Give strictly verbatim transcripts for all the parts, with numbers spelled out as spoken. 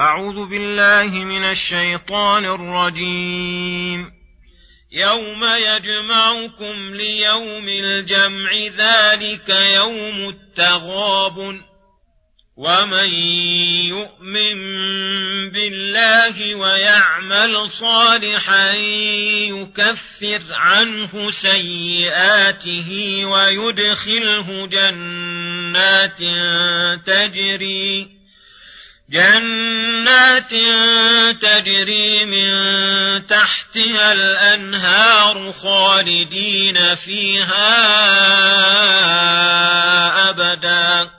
أعوذ بالله من الشيطان الرجيم. يوم يجمعكم ليوم الجمع ذلك يوم التغابن، ومن يؤمن بالله ويعمل صالحا يكفر عنه سيئاته ويدخله جنات تجري جنات تجري من تحتها الأنهار خالدين فيها أبدا،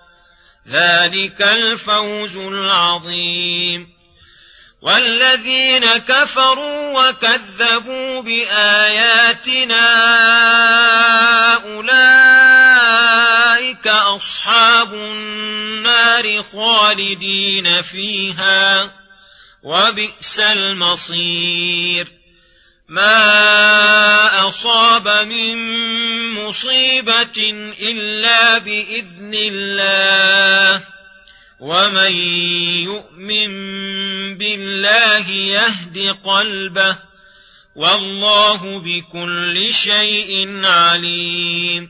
ذلك الفوز العظيم. والذين كفروا وكذبوا بآياتنا أولئك أصحاب النار خالدين فيها، وبئس المصير. ما أصاب من مصيبة إلا بإذن الله، ومن يؤمن بالله يهد قلبه، والله بكل شيء عليم.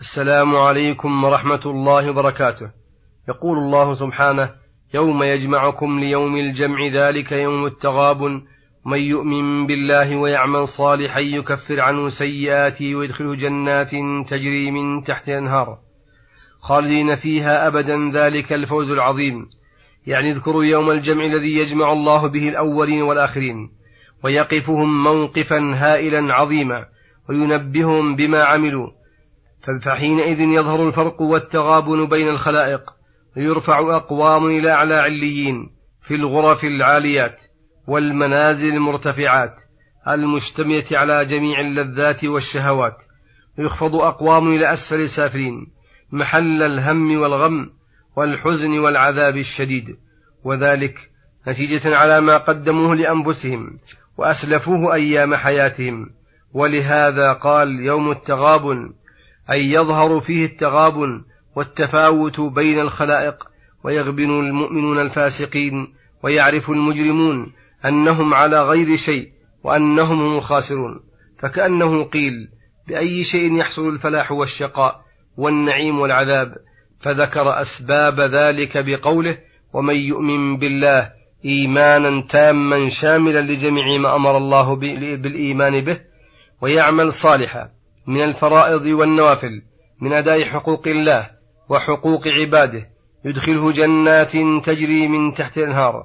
السلام عليكم ورحمة الله وبركاته. يقول الله سبحانه: يوم يجمعكم ليوم الجمع ذلك يوم التغابن، من يؤمن بالله ويعمل صالحا يكفر عنه سيئاته ويدخله جنات تجري من تحت أنهار خالدين فيها أبدا، ذلك الفوز العظيم. يعني اذكروا يوم الجمع الذي يجمع الله به الأولين والآخرين، ويقفهم موقفا هائلا عظيما، وينبههم بما عملوا، فحينئذ يظهر الفرق والتغابن بين الخلائق، ويرفع أقوام إلى أعلى عليين في الغرف العاليات والمنازل المرتفعات المجتمعة على جميع اللذات والشهوات، ويخفض أقوام إلى أسفل السافلين محل الهم والغم والحزن والعذاب الشديد، وذلك نتيجة على ما قدموه لأنفسهم وأسلفوه أيام حياتهم. ولهذا قال يوم التغابن، أي يظهر فيه التغابن والتفاوت بين الخلائق، ويغبن المؤمنون الفاسقين، ويعرف المجرمون أنهم على غير شيء وأنهم هم الخاسرون. فكأنه قيل: بأي شيء يحصل الفلاح والشقاء والنعيم والعذاب؟ فذكر أسباب ذلك بقوله: ومن يؤمن بالله إيمانا تاما شاملا لجميع ما أمر الله بالإيمان به، ويعمل صالحا من الفرائض والنوافل، من أداء حقوق الله وحقوق عباده، يدخله جنات تجري من تحت الأنهار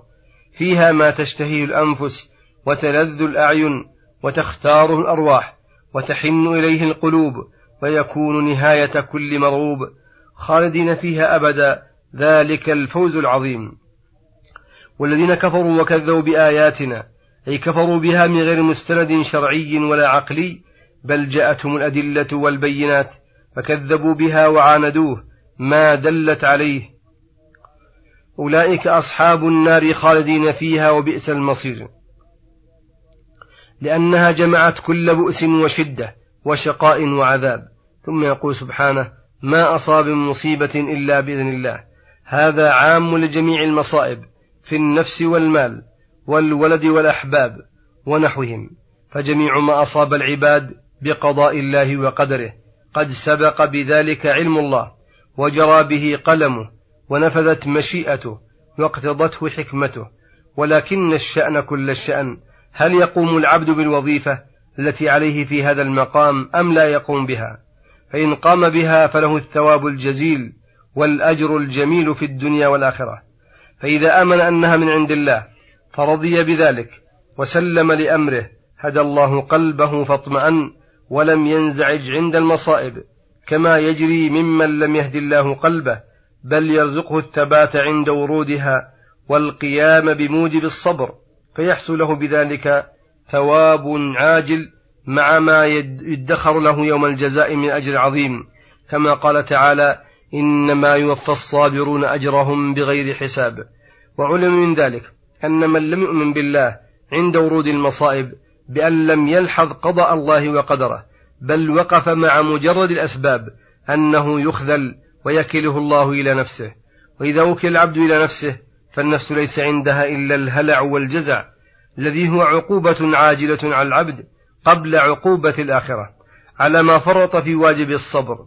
فيها ما تشتهيه الأنفس وتلذ الأعين وتختاره الأرواح وتحن إليه القلوب، ويكون نهاية كل مرغوب، خالدين فيها أبدا، ذلك الفوز العظيم. والذين كفروا وكذبوا بآياتنا، أي كفروا بها من غير مستند شرعي ولا عقلي، بل جاءتهم الأدلة والبينات فكذبوا بها وعاندوه ما دلت عليه، أولئك أصحاب النار خالدين فيها، وبئس المصير. لأنها جمعت كل بؤس وشدة وشقاء وعذاب. ثم يقول سبحانه: ما أصاب من مصيبة إلا بإذن الله. هذا عام لجميع المصائب في النفس والمال والولد والأحباب ونحوهم، فجميع ما أصاب العباد بقضاء الله وقدره قد سبق بذلك علم الله، وجرى به قلمه، ونفذت مشيئته، واقتضته حكمته. ولكن الشأن كل الشأن، هل يقوم العبد بالوظيفة التي عليه في هذا المقام أم لا يقوم بها؟ فإن قام بها فله الثواب الجزيل والأجر الجميل في الدنيا والآخرة. فإذا آمن أنها من عند الله فرضي بذلك وسلم لأمره، هدى الله قلبه فاطمأن ولم ينزعج عند المصائب، كما يجري ممن لم يهد الله قلبه، بل يرزقه الثبات عند ورودها والقيام بموجب الصبر، فيحصل له بذلك ثواب عاجل مع ما يدخر له يوم الجزاء من أجر عظيم، كما قال تعالى: إنما يوفى الصابرون أجرهم بغير حساب. وعلم من ذلك أن من لم يؤمن بالله عند ورود المصائب بأن لم يلحظ قضاء الله وقدره، بل وقف مع مجرد الأسباب، أنه يخذل ويكله الله إلى نفسه. وإذا وكل العبد إلى نفسه فالنفس ليس عندها إلا الهلع والجزع، الذي هو عقوبة عاجلة على العبد قبل عقوبة الآخرة، على ما فرط في واجب الصبر.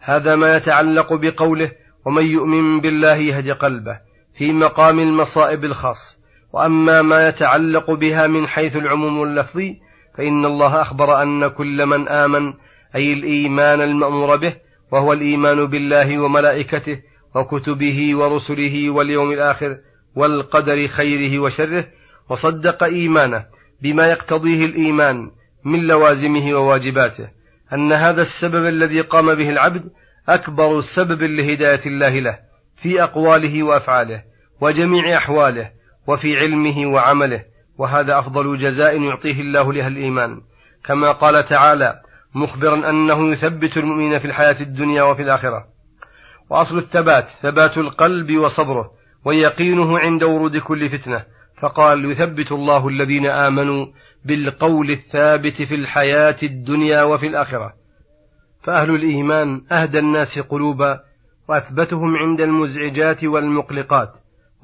هذا ما يتعلق بقوله: ومن يؤمن بالله يهد قلبه، في مقام المصائب الخاص. وأما ما يتعلق بها من حيث العموم اللفظي، فإن الله أخبر أن كل من آمن، أي الإيمان المأمور به، وهو الإيمان بالله وملائكته وكتبه ورسله واليوم الآخر والقدر خيره وشره، وصدق إيمانه بما يقتضيه الإيمان من لوازمه وواجباته، أن هذا السبب الذي قام به العبد أكبر سبب لهداية الله له في أقواله وأفعاله وجميع أحواله وفي علمه وعمله، وهذا أفضل جزاء يعطيه الله لأهل الإيمان، كما قال تعالى مخبرا أنه يثبت المؤمنين في الحياة الدنيا وفي الآخرة. وأصل الثبات ثبات القلب وصبره ويقينه عند ورود كل فتنة، فقال: يثبت الله الذين آمنوا بالقول الثابت في الحياة الدنيا وفي الآخرة. فأهل الإيمان أهدى الناس قلوبا وأثبتهم عند المزعجات والمقلقات،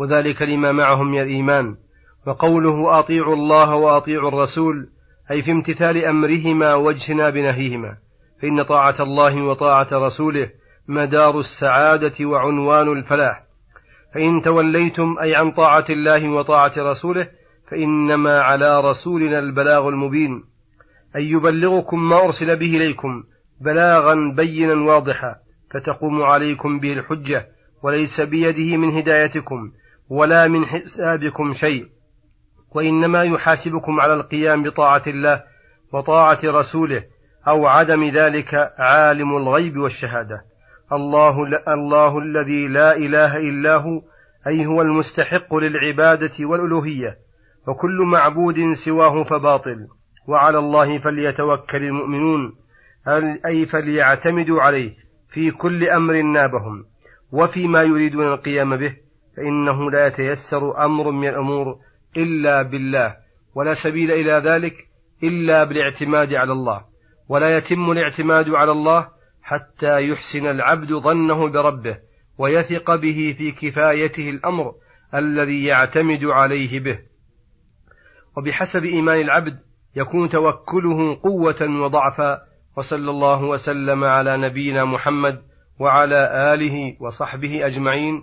وذلك لما معهم من الإيمان. وقوله: أطيعوا الله وأطيعوا الرسول، أي في امتثال أمرهما واجتناب نهيهما، فإن طاعة الله وطاعة رسوله مدار السعادة وعنوان الفلاح. فإن توليتم أي عن طاعة الله وطاعة رسوله، فإنما على رسولنا البلاغ المبين، أي يبلغكم ما أرسل به إليكم بلاغا بينا واضحا، فتقوم عليكم به الحجة، وليس بيده من هدايتكم ولا من حسابكم شيء، وإنما يحاسبكم على القيام بطاعة الله وطاعة رسوله أو عدم ذلك عالم الغيب والشهادة. الله, الله الذي لا إله إلا هو، أي هو المستحق للعبادة والألوهية، وكل معبود سواه فباطل، وعلى الله فليتوكل المؤمنون، أي فليعتمدوا عليه في كل أمر نابهم وفيما يريدون القيام به، فإنه لا يتيسر أمر من الأمور إلا بالله، ولا سبيل إلى ذلك إلا بالاعتماد على الله. ولا يتم الاعتماد على الله حتى يحسن العبد ظنه بربه ويثق به في كفايته الأمر الذي يعتمد عليه به، وبحسب إيمان العبد يكون توكله قوة وضعفا. وصلى الله وسلم على نبينا محمد وعلى آله وصحبه أجمعين،